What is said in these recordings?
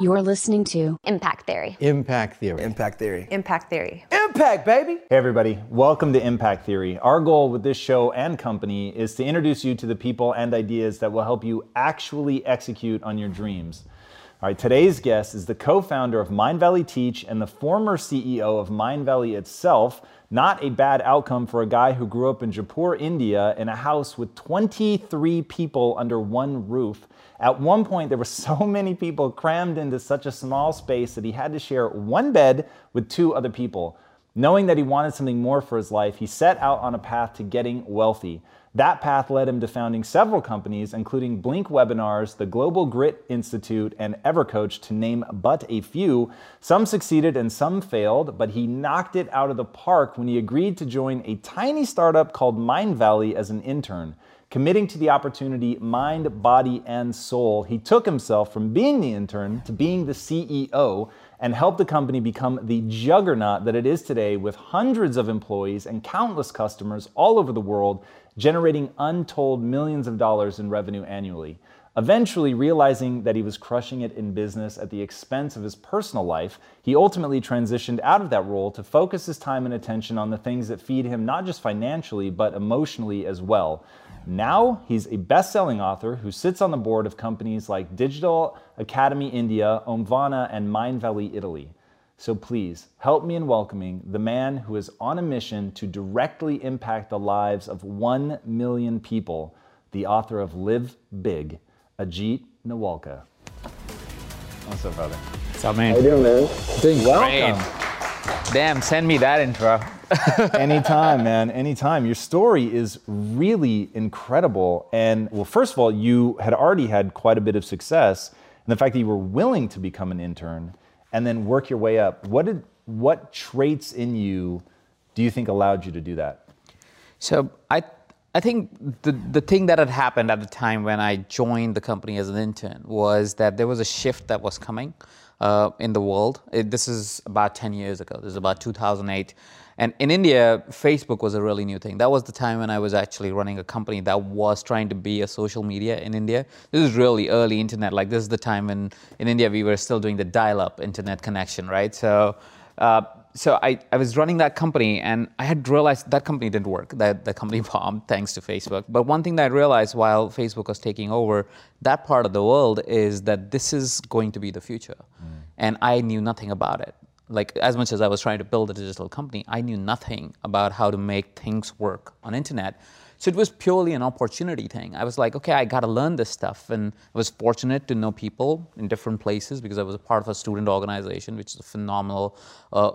You're listening to Impact Theory. Impact Theory. Impact Theory. Impact Theory. Impact, baby! Hey everybody, welcome to Impact Theory. Our goal with this show and company is to introduce you to the people and ideas that will help you actually execute on your dreams. All right, today's guest is the co-founder of Mindvalley Teach and the former CEO of Mindvalley itself. Not a bad outcome for a guy who grew up in Jaipur, India, in a house with 23 people under one roof. At one point, there were so many people crammed into such a small space that he had to share one bed with two other people. Knowing that he wanted something more for his life, he set out on a path to getting wealthy. That path led him to founding several companies, including Blink Webinars, the Global Grit Institute, and Evercoach, to name but a few. Some succeeded and some failed, but he knocked it out of the park when he agreed to join a tiny startup called Mindvalley as an intern. Committing to the opportunity, mind, body, and soul, he took himself from being the intern to being the CEO and helped the company become the juggernaut that it is today, with hundreds of employees and countless customers all over the world, generating untold millions of dollars in revenue annually. Eventually realizing that he was crushing it in business at the expense of his personal life, he ultimately transitioned out of that role to focus his time and attention on the things that feed him, not just financially, but emotionally as well. Now he's a best-selling author who sits on the board of companies like Digital Academy India, Omvana, and Mindvalley Italy. So please help me in welcoming the man who is on a mission to directly impact the lives of 1 million people, the author of Live Big, Ajit Nawalkha. What's up, brother? What's up, man? How you doing, man? Doing welcome. Great. Damn, send me that intro. Anytime, man, anytime. Your story is really incredible. And well, first of all, you had already had quite a bit of success. And the fact that you were willing to become an intern and then work your way up. What traits in you do you think allowed you to do that? So I think the thing that had happened at the time when I joined the company as an intern was that there was a shift that was coming in the world. This is about 10 years ago. This is about 2008. And in India, Facebook was a really new thing. That was the time when I was actually running a company that was trying to be a social media in India. This is really early internet. Like, this is the time when in India we were still doing the dial-up internet connection, right? So I was running that company, and I had realized that company didn't work. That the company bombed thanks to Facebook. But one thing that I realized while Facebook was taking over that part of the world is that this is going to be the future. Mm. And I knew nothing about it. Like, as much as I was trying to build a digital company, I knew nothing about how to make things work on internet. So it was purely an opportunity thing. I was like, okay, I got to learn this stuff. And I was fortunate to know people in different places because I was a part of a student organization, which is a phenomenal,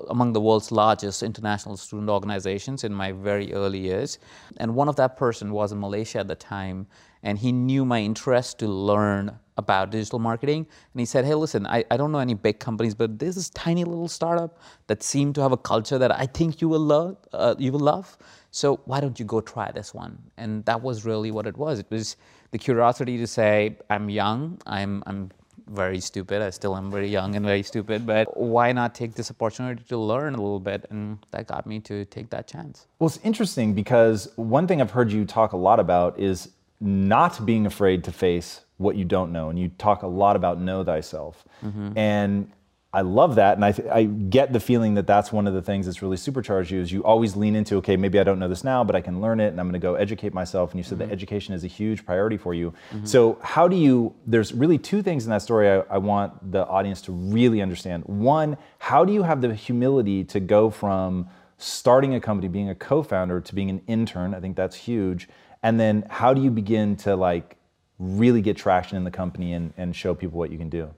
among the world's largest international student organizations in my very early years. And one of that person was in Malaysia at the time. And he knew my interest to learn about digital marketing. And he said, hey, listen, I don't know any big companies, but there's this tiny little startup that seemed to have a culture that I think you will love. So why don't you go try this one? And that was really what it was. It was the curiosity to say, I'm young, I'm very stupid. I still am very young and very stupid, but why not take this opportunity to learn a little bit? And that got me to take that chance. Well, it's interesting because one thing I've heard you talk a lot about is not being afraid to face what you don't know. And you talk a lot about know thyself. Mm-hmm. And I love that, and I get the feeling that that's one of the things that's really supercharged you, is you always lean into, okay, maybe I don't know this now, but I can learn it, and I'm gonna go educate myself, and you said that education is a huge priority for you. So how do you, there's really two things in that story I want the audience to really understand. One, how do you have the humility to go from starting a company, being a co-founder, to being an intern? I think that's huge. And then how do you begin to like really get traction in the company and show people what you can do?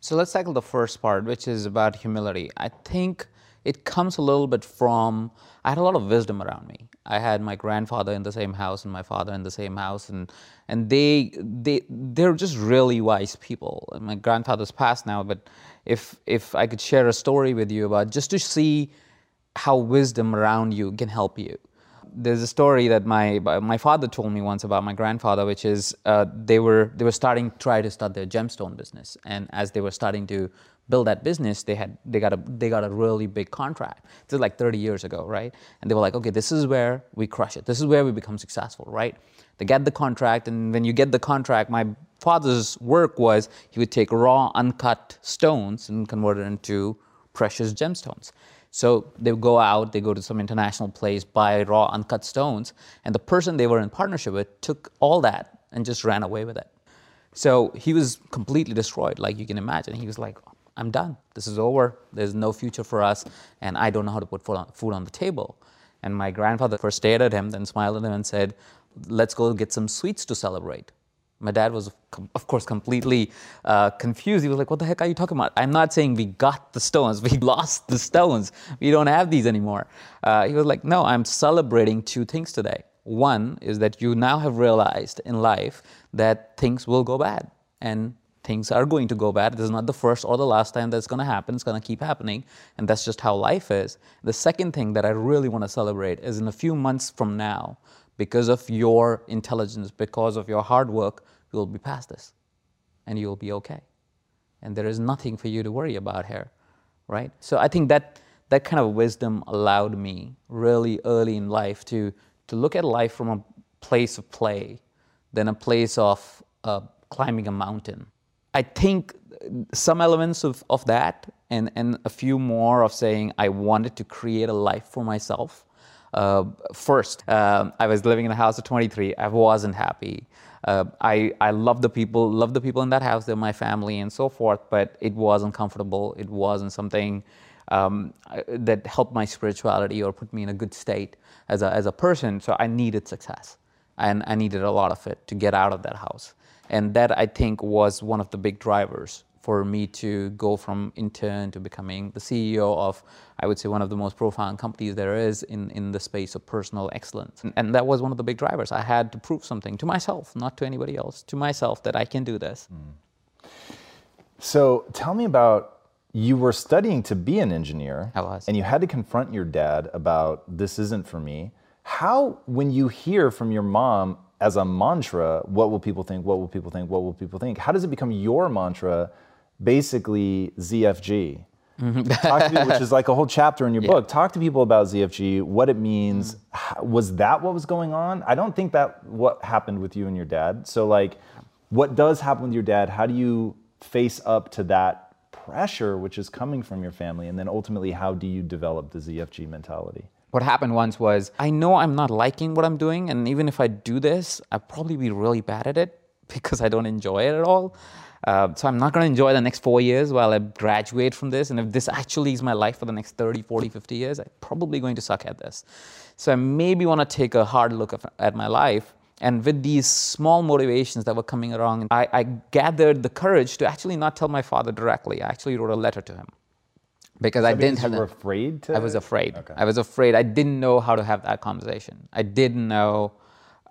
So let's tackle the first part, which is about humility. I think it comes a little bit from, I had a lot of wisdom around me. I had my grandfather in the same house and my father in the same house, and they're just really wise people. And my grandfather's passed now, but if I could share a story with you about just to see how wisdom around you can help you. There's a story that my father told me once about my grandfather, which is they were trying to start their gemstone business, and as they were starting to build that business, they got a really big contract. This is like 30 years ago, right? And they were like, okay, this is where we crush it. This is where we become successful, right? They get the contract, and when you get the contract, my father's work was he would take raw, uncut stones and convert it into precious gemstones. So they go out, they go to some international place, buy raw uncut stones, and the person they were in partnership with took all that and just ran away with it. So he was completely destroyed, like you can imagine. He was like, I'm done, this is over, there's no future for us, and I don't know how to put food on the table. And my grandfather first stared at him, then smiled at him and said, let's go get some sweets to celebrate. My dad was, of course, completely confused. He was like, what the heck are you talking about? I'm not saying we got the stones. We lost the stones. We don't have these anymore. He was like, no, I'm celebrating two things today. One is that you now have realized in life that things will go bad, and things are going to go bad. This is not the first or the last time that's going to happen. It's going to keep happening, and that's just how life is. The second thing that I really want to celebrate is in a few months from now, because of your intelligence, because of your hard work, you'll be past this, and you'll be okay. And there is nothing for you to worry about here, right? So I think that kind of wisdom allowed me really early in life to look at life from a place of play than a place of climbing a mountain. I think some elements of that and a few more of saying I wanted to create a life for myself. I was living in a house at 23. I wasn't happy. I loved the people in that house. They're my family and so forth, but it wasn't comfortable. It wasn't something that helped my spirituality or put me in a good state as a person. So I needed success, and I needed a lot of it to get out of that house. And that, I think, was one of the big drivers for me to go from intern to becoming the CEO of, I would say, one of the most profound companies there is in the space of personal excellence. And that was one of the big drivers. I had to prove something to myself, not to anybody else, to myself, that I can do this. So tell me about, you were studying to be an engineer. I was. And you had to confront your dad about, this isn't for me. How, when you hear from your mom as a mantra, what will people think, what will people think, what will people think? How does it become your mantra? Basically ZFG, talk to me, which is like a whole chapter in your book. Talk to people about ZFG, what it means. Was that what was going on? I don't think that what happened with you and your dad. So like, what does happen with your dad? How do you face up to that pressure, which is coming from your family? And then ultimately, how do you develop the ZFG mentality? What happened once was, I know I'm not liking what I'm doing. And even if I do this, I'll probably be really bad at it because I don't enjoy it at all. So I'm not going to enjoy the next 4 years while I graduate from this. And if this actually is my life for the next 30, 40, 50 years, I'm probably going to suck at this. So I maybe want to take a hard look at my life. And with these small motivations that were coming along, I gathered the courage to actually not tell my father directly. I actually wrote a letter to him. Because I didn't have. You were afraid to? I was afraid. Okay. I was afraid. I didn't know how to have that conversation. I didn't know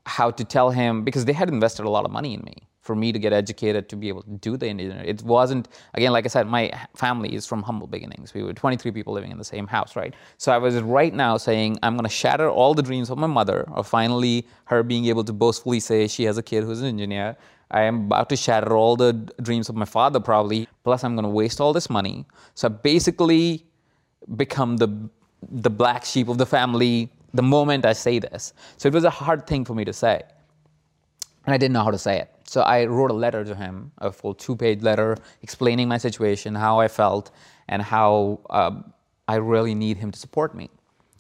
how to tell him, because they had invested a lot of money in me, for me to get educated, to be able to do the engineering. It wasn't, again, like I said, my family is from humble beginnings. We were 23 people living in the same house, right? So I was right now saying, I'm going to shatter all the dreams of my mother, or finally her being able to boastfully say she has a kid who's an engineer. I am about to shatter all the dreams of my father, probably, plus I'm going to waste all this money. So I basically become the black sheep of the family the moment I say this. So it was a hard thing for me to say. and I didn't know how to say it. So I wrote a letter to him, a full 2-page letter explaining my situation, how I felt, and how I really need him to support me.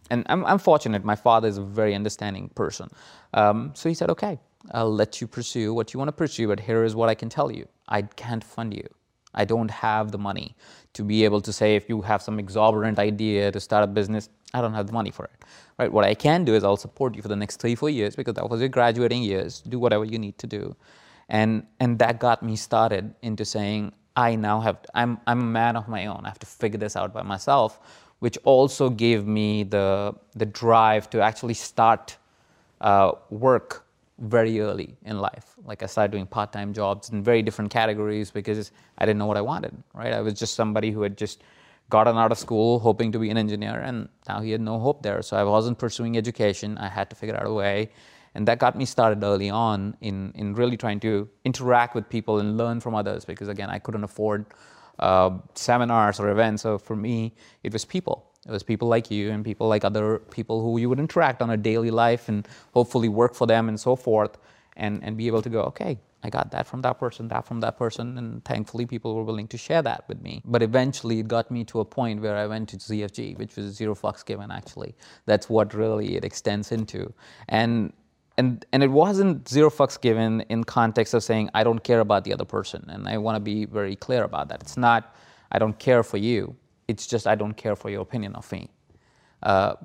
And I'm fortunate, my father is a very understanding person. So he said, okay, I'll let you pursue what you want to pursue, but here is what I can tell you. I can't fund you. I don't have the money to be able to say if you have some exorbitant idea to start a business, I don't have the money for it. Right? What I can do is I'll support you for the next 3-4 years because that was your graduating years. Do whatever you need to do. And that got me started into saying, I now have, I'm a man of my own. I have to figure this out by myself, which also gave me the drive to actually start work very early in life. Like I started doing part-time jobs in very different categories because I didn't know what I wanted, right? I was just somebody who had just gotten out of school hoping to be an engineer, and now he had no hope there. So I wasn't pursuing education. I had to figure out a way. And that got me started early on in really trying to interact with people and learn from others because, again, I couldn't afford seminars or events. So for me, it was people. It was people like you and people like other people who you would interact on a daily life and hopefully work for them and so forth, and be able to go, okay, I got that from that person, and thankfully people were willing to share that with me. But eventually it got me to a point where I went to ZFG, which was Zero Fucks Given, actually. That's what really it extends into. And it wasn't zero fucks given in context of saying, I don't care about the other person, and I want to be very clear about that. It's not, I don't care for you. It's just I don't care for your opinion of me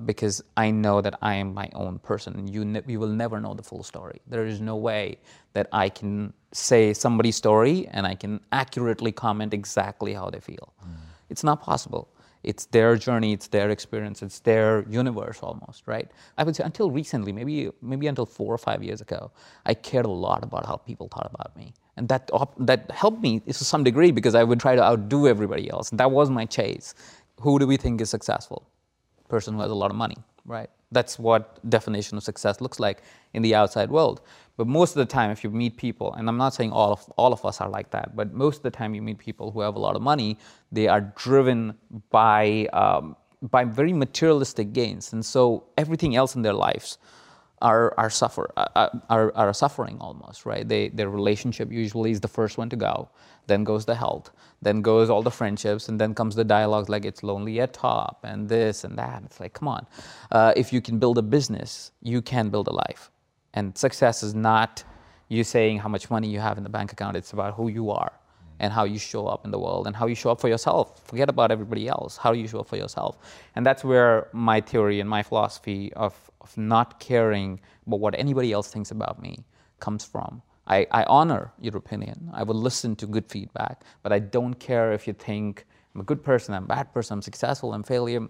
because I know that I am my own person. You will never know the full story. There is no way that I can say somebody's story and I can accurately comment exactly how they feel. Mm. It's not possible. It's their journey, it's their experience, it's their universe almost, right? I would say until recently, maybe until 4 or 5 years ago, I cared a lot about how people thought about me. And that helped me to some degree because I would try to outdo everybody else. That was my chase. Who do we think is successful? Person who has a lot of money, right? That's what definition of success looks like in the outside world. But most of the time, if you meet people, and I'm not saying all of us are like that, but most of the time you meet people who have a lot of money, they are driven by very materialistic gains. And so everything else in their lives are suffering almost, right? Their relationship usually is the first one to go, then goes the health, then goes all the friendships, and then comes the dialogue like it's lonely at top and this and that. It's like, come on. If you can build a business, you can build a life. And success is not you saying how much money you have in the bank account. It's about who you are and how you show up in the world and how you show up for yourself. Forget about everybody else. How do you show up for yourself? And that's where my theory and my philosophy of not caring about what anybody else thinks about me comes from. I honor your opinion. I will listen to good feedback, but I don't care if you think I'm a good person, I'm a bad person, I'm successful, I'm failure.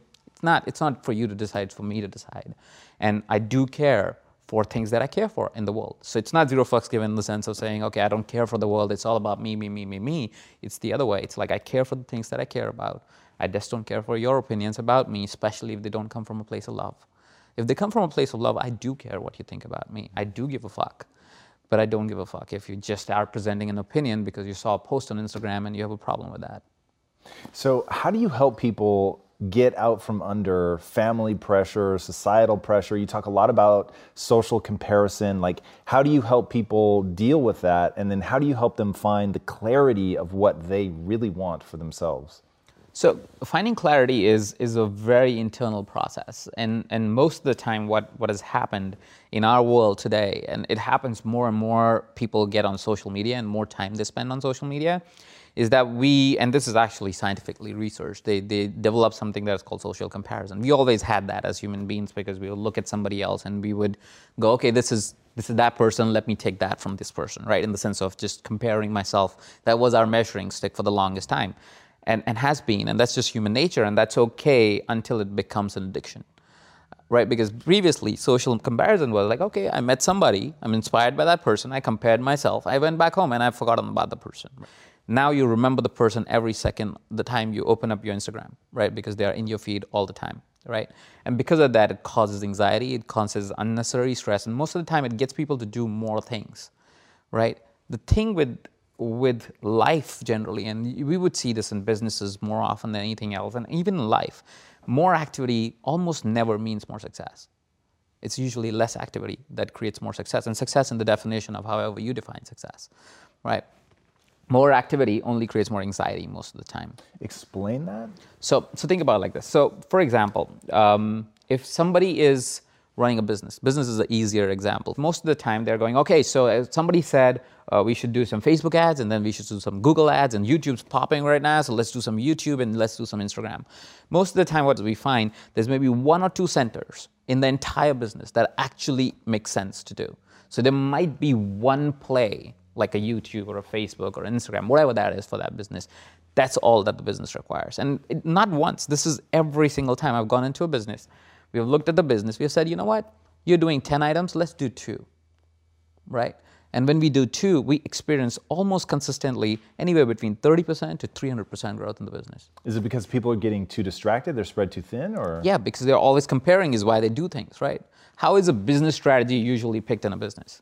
It's not for you to decide, it's for me to decide. And I do care for things that I care for in the world. So it's not zero fucks given in the sense of saying, okay, I don't care for the world, it's all about me, me, me, me, me. It's the other way. It's like I care for the things that I care about. I just don't care for your opinions about me, especially if they don't come from a place of love. If they come from a place of love, I do care what you think about me. I do give a fuck, but I don't give a fuck if you just are presenting an opinion because you saw a post on Instagram and you have a problem with that. So how do you help people get out from under family pressure, societal pressure? You talk a lot about social comparison. Like, how do you help people deal with that? And then how do you help them find the clarity of what they really want for themselves? So finding clarity is a very internal process. And most of the time what has happened in our world today, and it happens more and more, people get on social media and more time they spend on social media, is that we, and this is actually scientifically researched, they develop something that is called social comparison. We always had that as human beings because we would look at somebody else and we would go, okay, this is that person, let me take that from this person, right? In the sense of just comparing myself. That was our measuring stick for the longest time. And has been, and that's just human nature, and that's okay until it becomes an addiction, right? Because previously, social comparison was like, okay, I met somebody, I'm inspired by that person, I compared myself, I went back home and I've forgotten about the person. Now you remember the person every second the time you open up your Instagram, right? Because they are in your feed all the time, right? And because of that, it causes anxiety, it causes unnecessary stress, and most of the time it gets people to do more things, right? The thing with life generally, and we would see this in businesses more often than anything else, and even in life, more activity almost never means more success. It's usually less activity that creates more success, and success in the definition of however you define success, right? More activity only creates more anxiety most of the time. Explain that. So think about it like this. So for example, if somebody is running a business is an easier example. Most of the time they're going, okay, so somebody said we should do some Facebook ads, and then we should do some Google ads, and YouTube's popping right now, so let's do some YouTube and let's do some Instagram. Most of the time what we find, there's maybe one or two centers in the entire business that actually make sense to do. So there might be one play like a YouTube or a Facebook or Instagram, whatever that is for that business. That's all that the business requires. And not once, this is every single time I've gone into a business. We have looked at the business, we have said, you know what, you're doing 10 items, let's do 2, right? And when we do 2, we experience almost consistently anywhere between 30% to 300% growth in the business. Is it because people are getting too distracted, they're spread too thin, or? Yeah, because they're always comparing is why they do things, right? How is a business strategy usually picked in a business?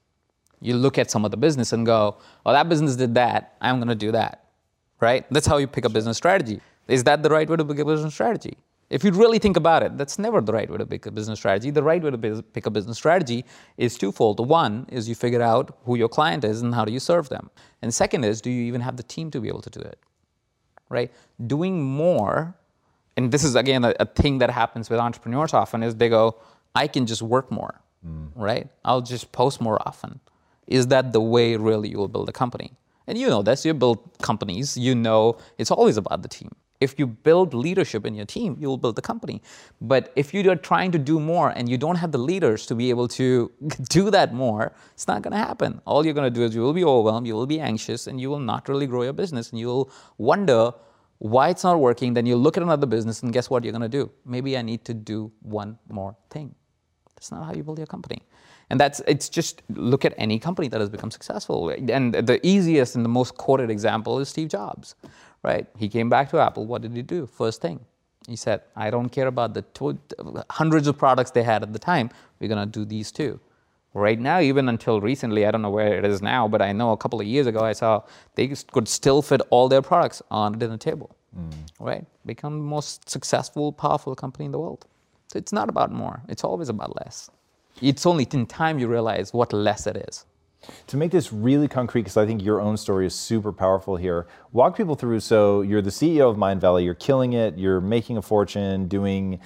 You look at some other business and go, oh, that business did that, I'm gonna do that, right? That's how you pick a business strategy. Is that the right way to pick a business strategy? If you really think about it, that's never the right way to pick a business strategy. The right way to pick a business strategy is twofold. One is you figure out who your client is and how do you serve them. And second is, do you even have the team to be able to do it, right? Doing more, and this is again a thing that happens with entrepreneurs often, is they go, I can just work more, right? I'll just post more often. Is that the way really you will build a company? And you know this, you build companies, you know it's always about the team. If you build leadership in your team, you'll build the company. But if you are trying to do more and you don't have the leaders to be able to do that more, it's not gonna happen. All you're gonna do is you will be overwhelmed, you will be anxious, and you will not really grow your business, and you'll wonder why it's not working. Then you look at another business and guess what you're gonna do? Maybe I need to do one more thing. That's not how you build your company. And it's just, look at any company that has become successful. And the easiest and the most quoted example is Steve Jobs, right? He came back to Apple. What did he do? First thing, he said, I don't care about the hundreds of products they had at the time. We're going to do these two. Right now, even until recently, I don't know where it is now, but I know a couple of years ago, I saw they could still fit all their products on a dinner table, right? Become the most successful, powerful company in the world. So it's not about more. It's always about less. It's only in time you realize what less it is. To make this really concrete, because I think your own story is super powerful here, walk people through. So you're the CEO of Mindvalley, you're killing it, you're making a fortune, doing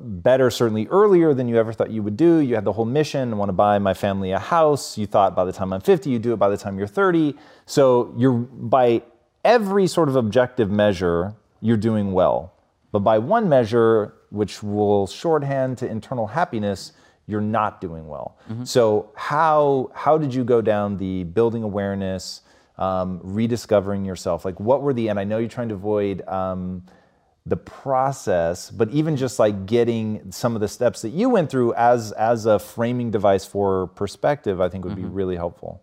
better certainly earlier than you ever thought you would do. You had the whole mission, I want to buy my family a house. You thought by the time I'm 50, you do it by the time you're 30. So you're, by every sort of objective measure, you're doing well. But by one measure, which will shorthand to internal happiness, you're not doing well. So how did you go down the building awareness, rediscovering yourself? Like what were the, and I know you're trying to avoid the process, but even just like getting some of the steps that you went through as a framing device for perspective, I think would be really helpful.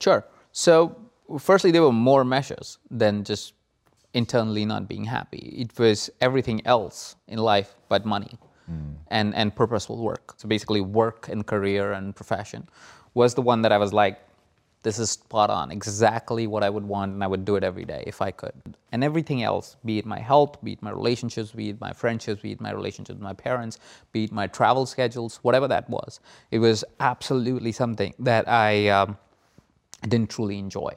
Sure. So firstly, there were more measures than just internally not being happy. It was everything else in life but money. And purposeful work. So basically work and career and profession was the one that I was like, this is spot on, exactly what I would want, and I would do it every day if I could. And everything else, be it my health, be it my relationships, be it my friendships, be it my relationships with my parents, be it my travel schedules, whatever that was, it was absolutely something that I didn't truly enjoy,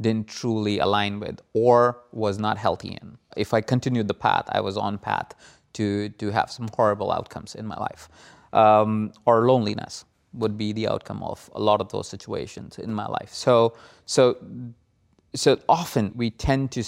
didn't truly align with, or was not healthy in. If I continued the path, I was on path to have some horrible outcomes in my life. Or loneliness would be the outcome of a lot of those situations in my life. So often we tend to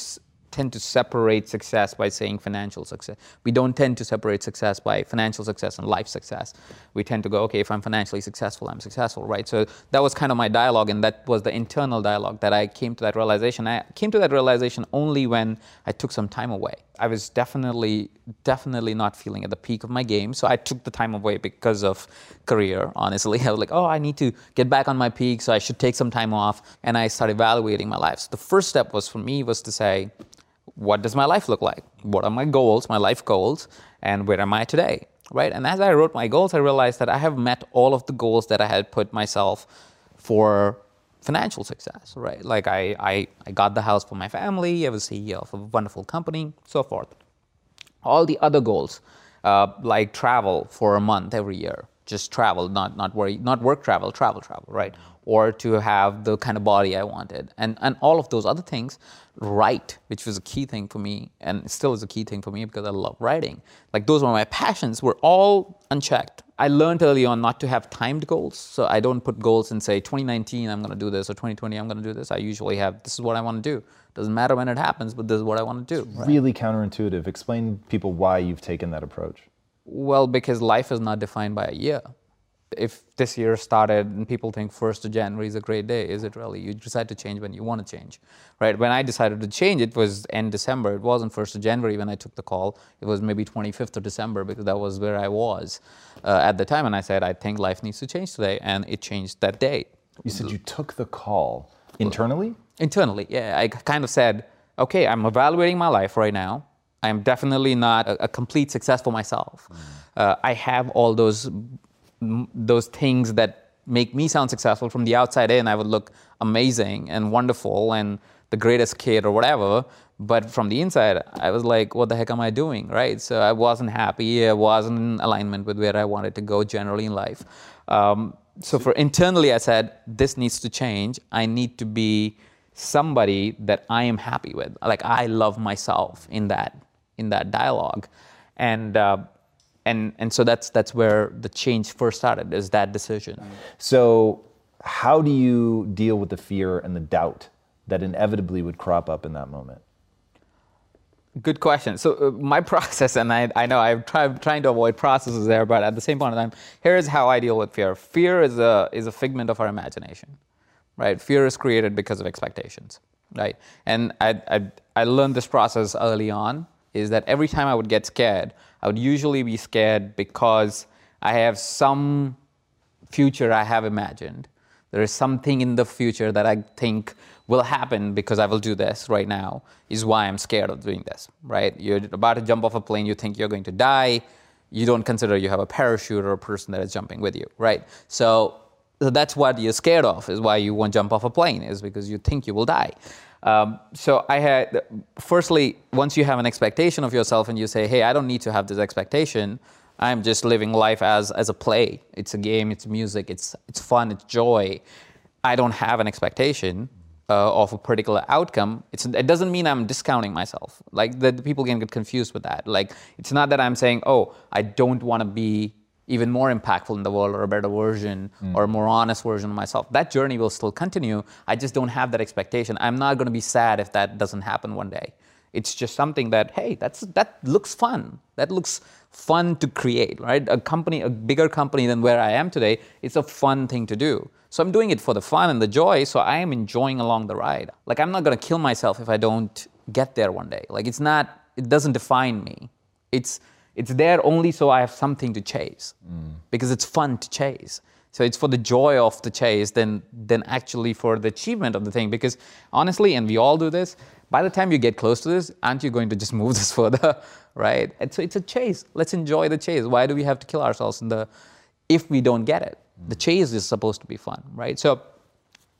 separate success by saying financial success. We don't tend to separate success by financial success and life success. We tend to go, okay, if I'm financially successful, I'm successful, right? So that was kind of my dialogue, and that was the internal dialogue that I came to that realization. I came to that realization only when I took some time away. I was definitely not feeling at the peak of my game, so I took the time away because of career, honestly. I was like, oh, I need to get back on my peak, so I should take some time off, and I started evaluating my life. So the first step was for me was to say, what does my life look like? What are my goals, my life goals, and where am I today, right? And as I wrote my goals, I realized that I have met all of the goals that I had put myself for financial success, right? Like I got the house for my family, I was CEO of a wonderful company, so forth. All the other goals, like travel for a month every year, just travel, not work travel, right? Or to have the kind of body I wanted. And all of those other things, write, which was a key thing for me, and still is a key thing for me because I love writing. Like those were my passions, were all unchecked. I learned early on not to have timed goals. So I don't put goals and say 2019, I'm gonna do this, or 2020, I'm gonna do this. I usually have, this is what I wanna do. Doesn't matter when it happens, but this is what I wanna do. Right? Really counterintuitive. Explain people why you've taken that approach. Well, because life is not defined by a year. If this year started and people think 1st of January is a great day, is it really? You decide to change when you want to change, right? When I decided to change, it was end December. It wasn't 1st of January when I took the call. It was maybe 25th of December because that was where I was at the time. And I said, I think life needs to change today. And it changed that day. You said you took the call internally? Internally, yeah. I kind of said, okay, I'm evaluating my life right now. I am definitely not a complete success for myself. I have all those things that make me sound successful. From the outside in, I would look amazing and wonderful and the greatest kid or whatever. But from the inside, I was like, what the heck am I doing, right? So I wasn't happy. I wasn't in alignment with where I wanted to go generally in life. So for internally, I said, this needs to change. I need to be somebody that I am happy with. Like, I love myself in that dialogue. And so that's where the change first started, is that decision. So how do you deal with the fear and the doubt that inevitably would crop up in that moment? Good question. So my process, and I know I'm trying to avoid processes there, but at the same point in time, here's how I deal with fear. Fear is a figment of our imagination, right? Fear is created because of expectations, right? And I learned this process early on, is that every time I would get scared, I would usually be scared because I have some future I have imagined. There is something in the future that I think will happen because I will do this right now, is why I'm scared of doing this, right? You're about to jump off a plane, you think you're going to die, you don't consider you have a parachute or a person that is jumping with you, right? So that's what you're scared of, is why you won't jump off a plane, is because you think you will die. So I had, firstly, once you have an expectation of yourself and you say, hey, I don't need to have this expectation. I'm just living life as a play. It's a game, it's music, it's fun, it's joy. I don't have an expectation of a particular outcome. It doesn't mean I'm discounting myself. Like, the people can get confused with that. Like, it's not that I'm saying, oh, I don't want to be even more impactful in the world, or a better version, or a more honest version of myself. That journey will still continue. I just don't have that expectation. I'm not going to be sad if that doesn't happen one day. It's just something that, hey, that looks fun. That looks fun to create, right? A bigger company than where I am today, it's a fun thing to do. So I'm doing it for the fun and the joy, so I am enjoying along the ride. Like, I'm not going to kill myself if I don't get there one day. Like, it doesn't define me. It's there only so I have something to chase, because it's fun to chase. So it's for the joy of the chase than actually for the achievement of the thing. Because honestly, and we all do this, by the time you get close to this, aren't you going to just move this further, right? And so it's a chase. Let's enjoy the chase. Why do we have to kill ourselves if we don't get it? The chase is supposed to be fun, right? So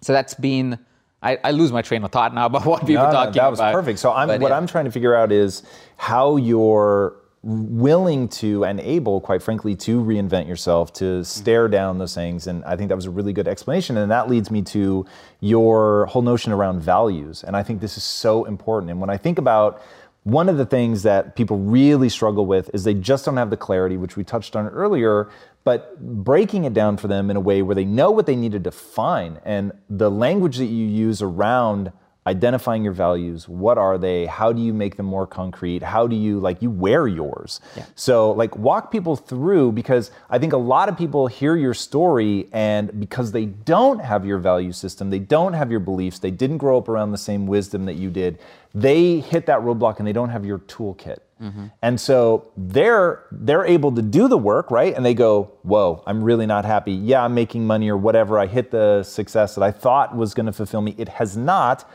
that's been, I lose my train of thought now about what we were talking about. That was perfect. So I'm trying to figure out is how your willing to and able, quite frankly, to reinvent yourself, to stare down those things. And I think that was a really good explanation. And that leads me to your whole notion around values. And I think this is so important. And when I think about one of the things that people really struggle with is they just don't have the clarity, which we touched on earlier, but breaking it down for them in a way where they know what they need to define. And the language that you use around identifying your values, what are they? How do you make them more concrete? How do you, like, you wear yours? Yeah. So, like, walk people through, because I think a lot of people hear your story, and because they don't have your value system, they don't have your beliefs, they didn't grow up around the same wisdom that you did, they hit that roadblock and they don't have your toolkit. Mm-hmm. And so they're able to do the work, right? And they go, whoa, I'm really not happy. Yeah, I'm making money or whatever. I hit the success that I thought was going to fulfill me. It has not.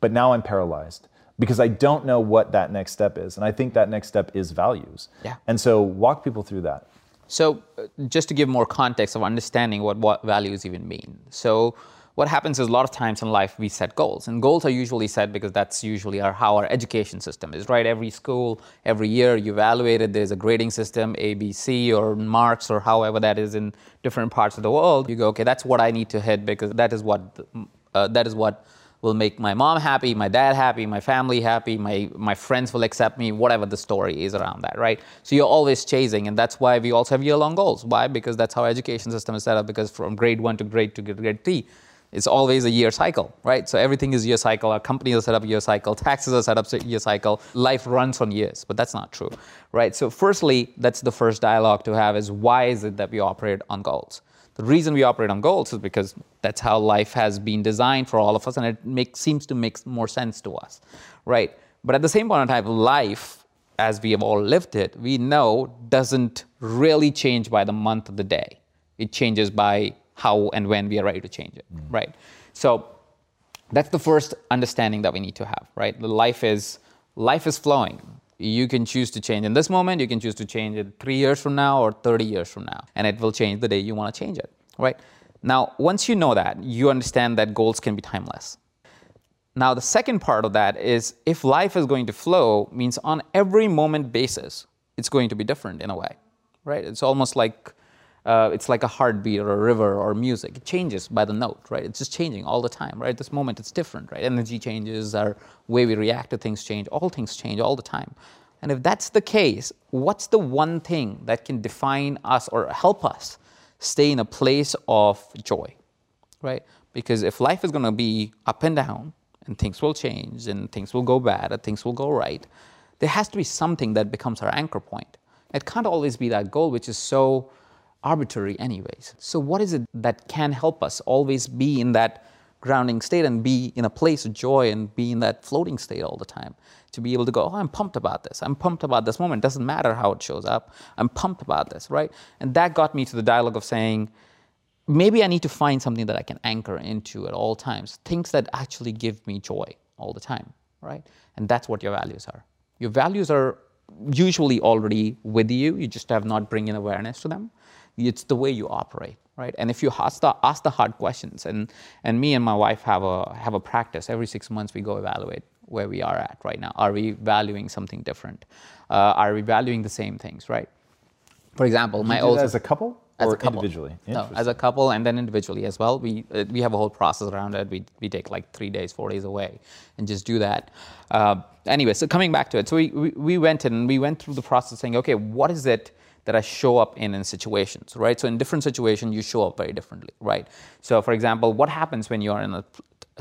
But now I'm paralyzed because I don't know what that next step is. And I think that next step is values. Yeah. And so walk people through that. So just to give more context of understanding what values even mean. So what happens is a lot of times in life we set goals, and goals are usually set because that's usually how our education system is, right? Every school, every year you evaluate it. There's a grading system, A, B, C, or marks, or however that is in different parts of the world. You go, okay, that's what I need to hit because that is what will make my mom happy, my dad happy, my family happy, my friends will accept me, whatever the story is around that, right? So you're always chasing, and that's why we also have year-long goals. Why? Because that's how our education system is set up, because from grade 1 to grade 3, it's always a year cycle, right? So everything is year cycle. Our companies are set up year cycle. Taxes are set up year cycle. Life runs on years, but that's not true, right? So firstly, that's the first dialogue to have is why is it that we operate on goals? The reason we operate on goals is because that's how life has been designed for all of us, and it seems to make more sense to us, right? But at the same point in time, life, as we have all lived it, we know doesn't really change by the month of the day. It changes by how and when we are ready to change it, right? So that's the first understanding that we need to have, right? Life is flowing. You can choose to change in this moment, you can choose to change it 3 years from now or 30 years from now, and it will change the day you want to change it, right? Now, once you know that, you understand that goals can be timeless. Now, the second part of that is if life is going to flow, means on every moment basis, it's going to be different in a way, right? It's almost like it's like a heartbeat or a river or music. It changes by the note, right? It's just changing all the time, right? This moment, it's different, right? Energy changes, our way we react to things change all the time. And if that's the case, what's the one thing that can define us or help us stay in a place of joy, right? Because if life is going to be up and down, and things will change, and things will go bad, and things will go right, there has to be something that becomes our anchor point. It can't always be that goal, which is so arbitrary anyways. So what is it that can help us always be in that grounding state and be in a place of joy and be in that floating state all the time? To be able to go, oh, I'm pumped about this. I'm pumped about this moment. Doesn't matter how it shows up. I'm pumped about this, right? And that got me to the dialogue of saying, maybe I need to find something that I can anchor into at all times. Things that actually give me joy all the time, right? And that's what your values are. Your values are usually already with you. You just have not bring in awareness to them. It's the way you operate, right? And if you ask the hard questions, and me and my wife have a practice. Every 6 months we go evaluate where we are at right now. Are we valuing something different? Are we valuing the same things, right? For example, my old... As a couple or individually? No, as a couple and then individually as well. We have a whole process around it. We take like 3 days, 4 days away and just do that. Anyway, so coming back to it. So we went through the process saying, okay, what is it that I show up in situations, right? So in different situations, you show up very differently, right? So for example, what happens when you're in a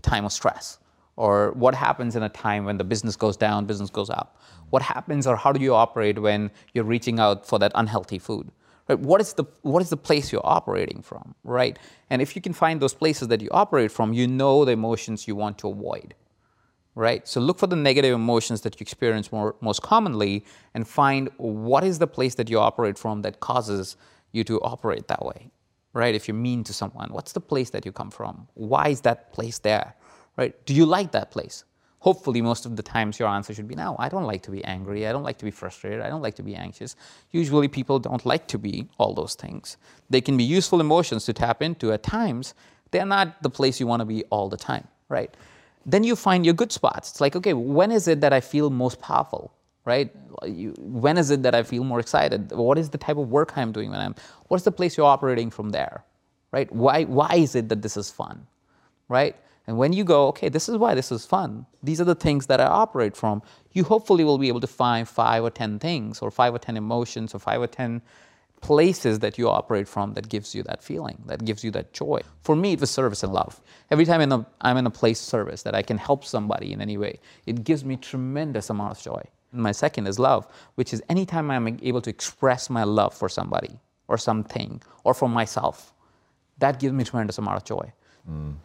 time of stress? Or what happens in a time when the business goes down, business goes up? What happens or how do you operate when you're reaching out for that unhealthy food? Right? What is the place you're operating from, right? And if you can find those places that you operate from, you know the emotions you want to avoid, right? So look for the negative emotions that you experience most commonly and find what is the place that you operate from that causes you to operate that way, right? If you're mean to someone, what's the place that you come from? Why is that place there, right? Do you like that place? Hopefully, most of the times your answer should be, no, I don't like to be angry. I don't like to be frustrated. I don't like to be anxious. Usually, people don't like to be all those things. They can be useful emotions to tap into at times. They're not the place you want to be all the time, right? Then you find your good spots. It's like, okay, when is it that I feel most powerful, right? When is it that I feel more excited? What is the type of work I'm doing when what's the place you're operating from there, right? Why is it that this is fun, right? And when you go, okay, this is why this is fun. These are the things that I operate from. You hopefully will be able to find 5 or 10 things or 5 or 10 emotions or 5 or 10 places that you operate from that gives you that feeling, that gives you that joy. For me, it was service and love. Every time I'm in a place service that I can help somebody in any way, it gives me tremendous amount of joy. And my second is love, which is anytime I'm able to express my love for somebody or something or for myself, that gives me tremendous amount of joy. Mm.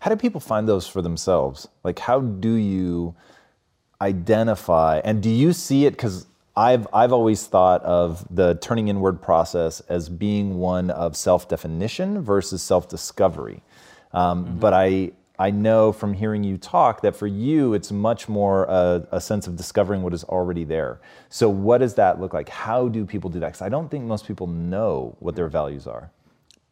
How do people find those for themselves? Like, how do you identify, and do you see it? Because I've always thought of the turning inward process as being one of self-definition versus self-discovery. But I know from hearing you talk that for you, it's much more a sense of discovering what is already there. So what does that look like? How do people do that? Because I don't think most people know what their values are.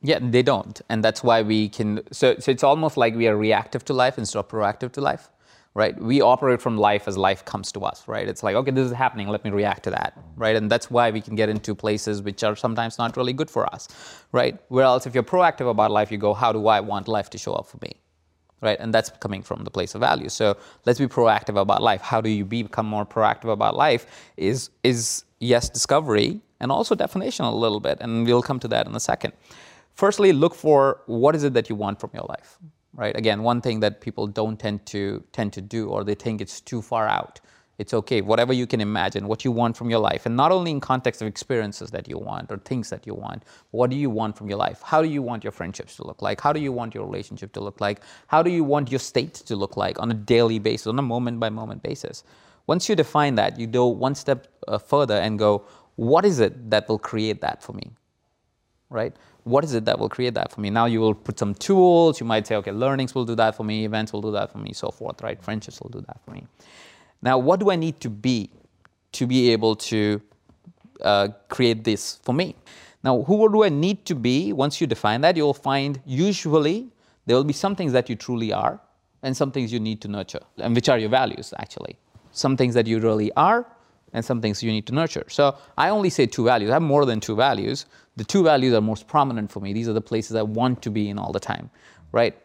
Yeah, they don't. And that's why we can, so it's almost like we are reactive to life instead of proactive to life, right? We operate from life as life comes to us, right? It's like, okay, this is happening, let me react to that, right? And that's why we can get into places which are sometimes not really good for us, right? Whereas if you're proactive about life, you go, how do I want life to show up for me, right? And that's coming from the place of value. So let's be proactive about life. How do you become more proactive about life is yes, discovery and also definition a little bit. And we'll come to that in a second. Firstly, look for what is it that you want from your life, right? Again, one thing that people don't tend to do, or they think it's too far out. It's okay, whatever you can imagine, what you want from your life, and not only in context of experiences that you want or things that you want. What do you want from your life? How do you want your friendships to look like? How do you want your relationship to look like? How do you want your state to look like on a daily basis, on a moment-by-moment basis? Once you define that, you go one step further and go, what is it that will create that for me, right? What is it that will create that for me? Now you will put some tools. You might say, okay, learnings will do that for me, events will do that for me, so forth, right? Friendships will do that for me. Now, what do I need to be able to create this for me? Now, who do I need to be? Once you define that, you'll find usually there will be some things that you truly are and some things you need to nurture, and which are your values, actually. Some things that you really are and some things you need to nurture. So I only say two values. I have more than two values. The two values are most prominent for me. These are the places I want to be in all the time, right?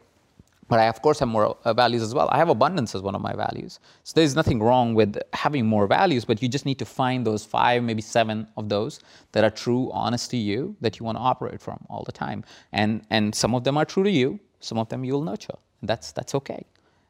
But I, of course, have more values as well. I have abundance as one of my values. So there's nothing wrong with having more values, but you just need to find those 5, maybe 7 of those that are true, honest to you, that you want to operate from all the time. And some of them are true to you. Some of them you'll nurture. That's okay.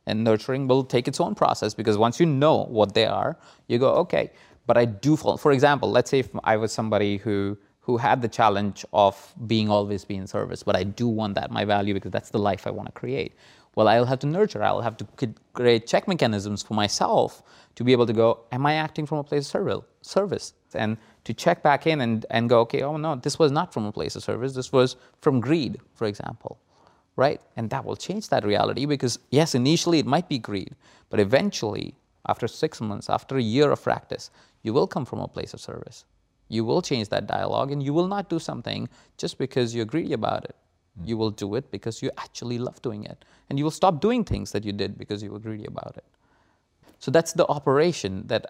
And nurturing will take its own process, because once you know what they are, you go, okay, but I do fall. For example, let's say if I was somebody who had the challenge of always being in service, but I do want that, my value, because that's the life I want to create. Well, I'll have to nurture, I'll have to create check mechanisms for myself to be able to go, am I acting from a place of service? And to check back in and go, okay, oh no, this was not from a place of service, this was from greed, for example, right? And that will change that reality, because yes, initially it might be greed, but eventually, after 6 months, after a year of practice, you will come from a place of service. You will change that dialogue, and you will not do something just because you're greedy about it. You will do it because you actually love doing it. And you will stop doing things that you did because you were greedy about it. So that's the operation that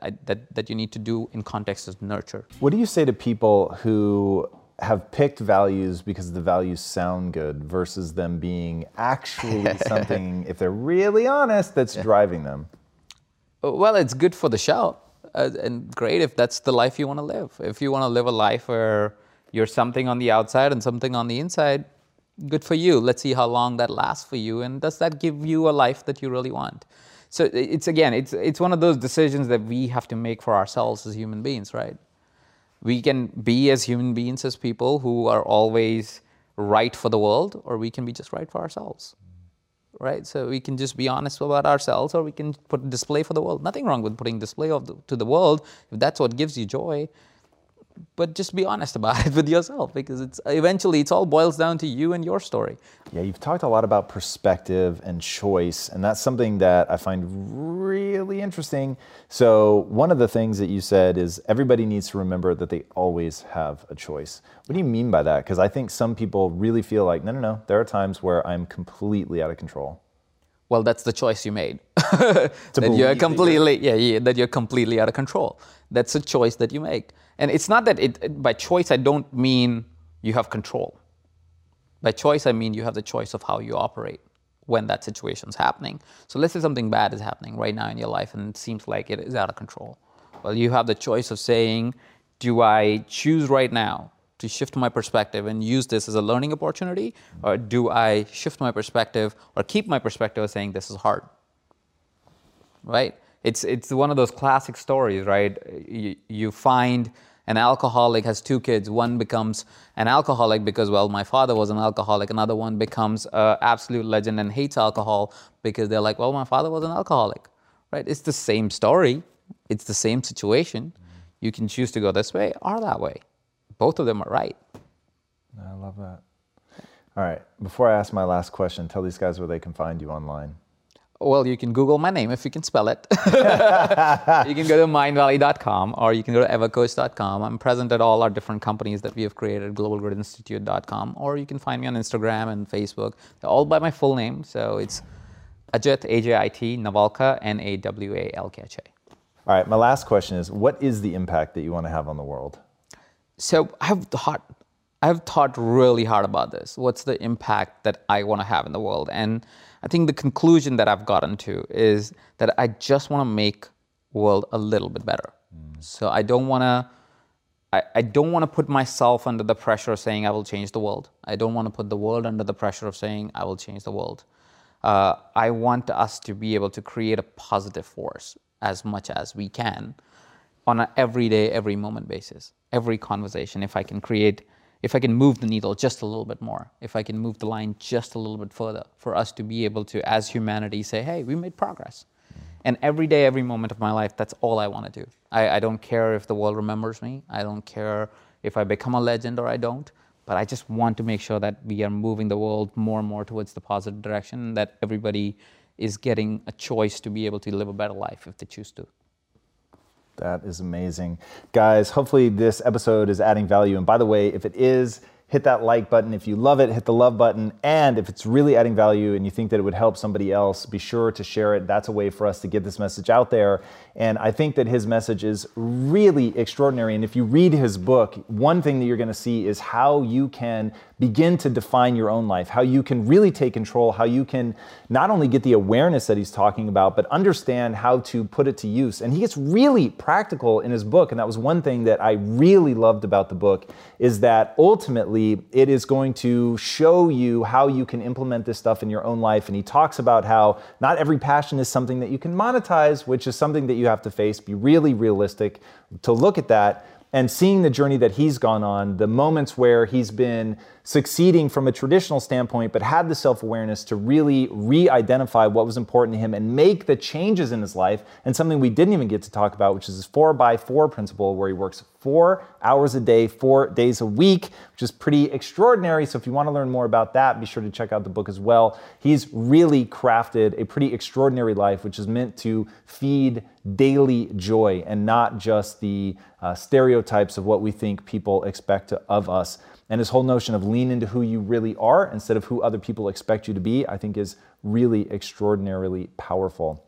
you need to do in context of nurture. What do you say to people who have picked values because the values sound good versus them being actually something, if they're really honest, that's driving them? Well, it's good for the show. And great if that's the life you want to live. If you want to live a life where you're something on the outside and something on the inside, good for you. Let's see how long that lasts for you, and does that give you a life that you really want? So it's one of those decisions that we have to make for ourselves as human beings, right? We can be as human beings, as people who are always right for the world, or we can be just right for ourselves. Right, so we can just be honest about ourselves, or we can put display for the world. Nothing wrong with putting display to the world if that's what gives you joy. But just be honest about it with yourself, because eventually it all boils down to you and your story. Yeah, you've talked a lot about perspective and choice, and that's something that I find really interesting. So one of the things that you said is everybody needs to remember that they always have a choice. What do you mean by that? Because I think some people really feel like, no, there are times where I'm completely out of control. Well, that's the choice you made. That you're completely out of control. That's a choice that you make. And it's not that by choice I don't mean you have control. By choice I mean you have the choice of how you operate when that situation's happening. So let's say something bad is happening right now in your life and it seems like it is out of control. Well, you have the choice of saying, do I choose right now to shift my perspective and use this as a learning opportunity? Or do I shift my perspective or keep my perspective as saying this is hard, right? It's one of those classic stories, right? You find an alcoholic has 2 kids. One becomes an alcoholic because, well, my father was an alcoholic. Another one becomes an absolute legend and hates alcohol because they're like, well, my father was an alcoholic, right? It's the same story. It's the same situation. You can choose to go this way or that way. Both of them are right. I love that. All right. Before I ask my last question, tell these guys where they can find you online. Well, you can Google my name if you can spell it. You can go to mindvalley.com or you can go to evercoach.com. I'm present at all our different companies that we have created, globalgritinstitute.com, or you can find me on Instagram and Facebook. They're all by my full name. So it's Ajit, A-J-I-T, Nawalkha, N-A-W-A-L-K-H-A. All right, my last question is, what is the impact that you want to have on the world? So I've thought really hard about this. What's the impact that I want to have in the world? And I think the conclusion that I've gotten to is that I just want to make the world a little bit better. So I don't want to put myself under the pressure of saying I will change the world. I don't want to put the world under the pressure of saying I will change the world. I want us to be able to create a positive force as much as we can on an everyday, every moment basis, every conversation. If I can move the needle just a little bit more, if I can move the line just a little bit further, for us to be able to, as humanity, say, hey, we made progress. And every day, every moment of my life, that's all I want to do. I don't care if the world remembers me. I don't care if I become a legend or I don't. But I just want to make sure that we are moving the world more and more towards the positive direction, that everybody is getting a choice to be able to live a better life if they choose to. That is amazing. Guys, hopefully this episode is adding value. And by the way, if it is, hit that like button. If you love it, hit the love button. And if it's really adding value and you think that it would help somebody else, be sure to share it. That's a way for us to get this message out there. And I think that his message is really extraordinary. And if you read his book, one thing that you're going to see is how you can begin to define your own life, how you can really take control, how you can not only get the awareness that he's talking about, but understand how to put it to use. And he gets really practical in his book. And that was one thing that I really loved about the book, is that ultimately it is going to show you how you can implement this stuff in your own life. And he talks about how not every passion is something that you can monetize, which is something that you have to face, be really realistic to look at that. And seeing the journey that he's gone on, the moments where he's been succeeding from a traditional standpoint, but had the self-awareness to really re-identify what was important to him and make the changes in his life. And something we didn't even get to talk about, which is his 4x4 principle, where he works 4 hours a day, 4 days a week, which is pretty extraordinary. So if you want to learn more about that, be sure to check out the book as well. He's really crafted a pretty extraordinary life, which is meant to feed daily joy and not just the stereotypes of what we think people expect of us. And his whole notion of lean into who you really are instead of who other people expect you to be, I think is really extraordinarily powerful.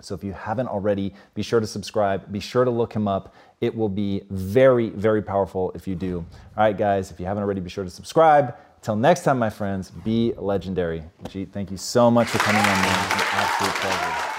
So if you haven't already, be sure to subscribe, be sure to look him up. It will be very, very powerful if you do. All right, guys, if you haven't already, be sure to subscribe. Till next time, my friends, be legendary. Ajit, thank you so much for coming on, man. It's an absolute pleasure.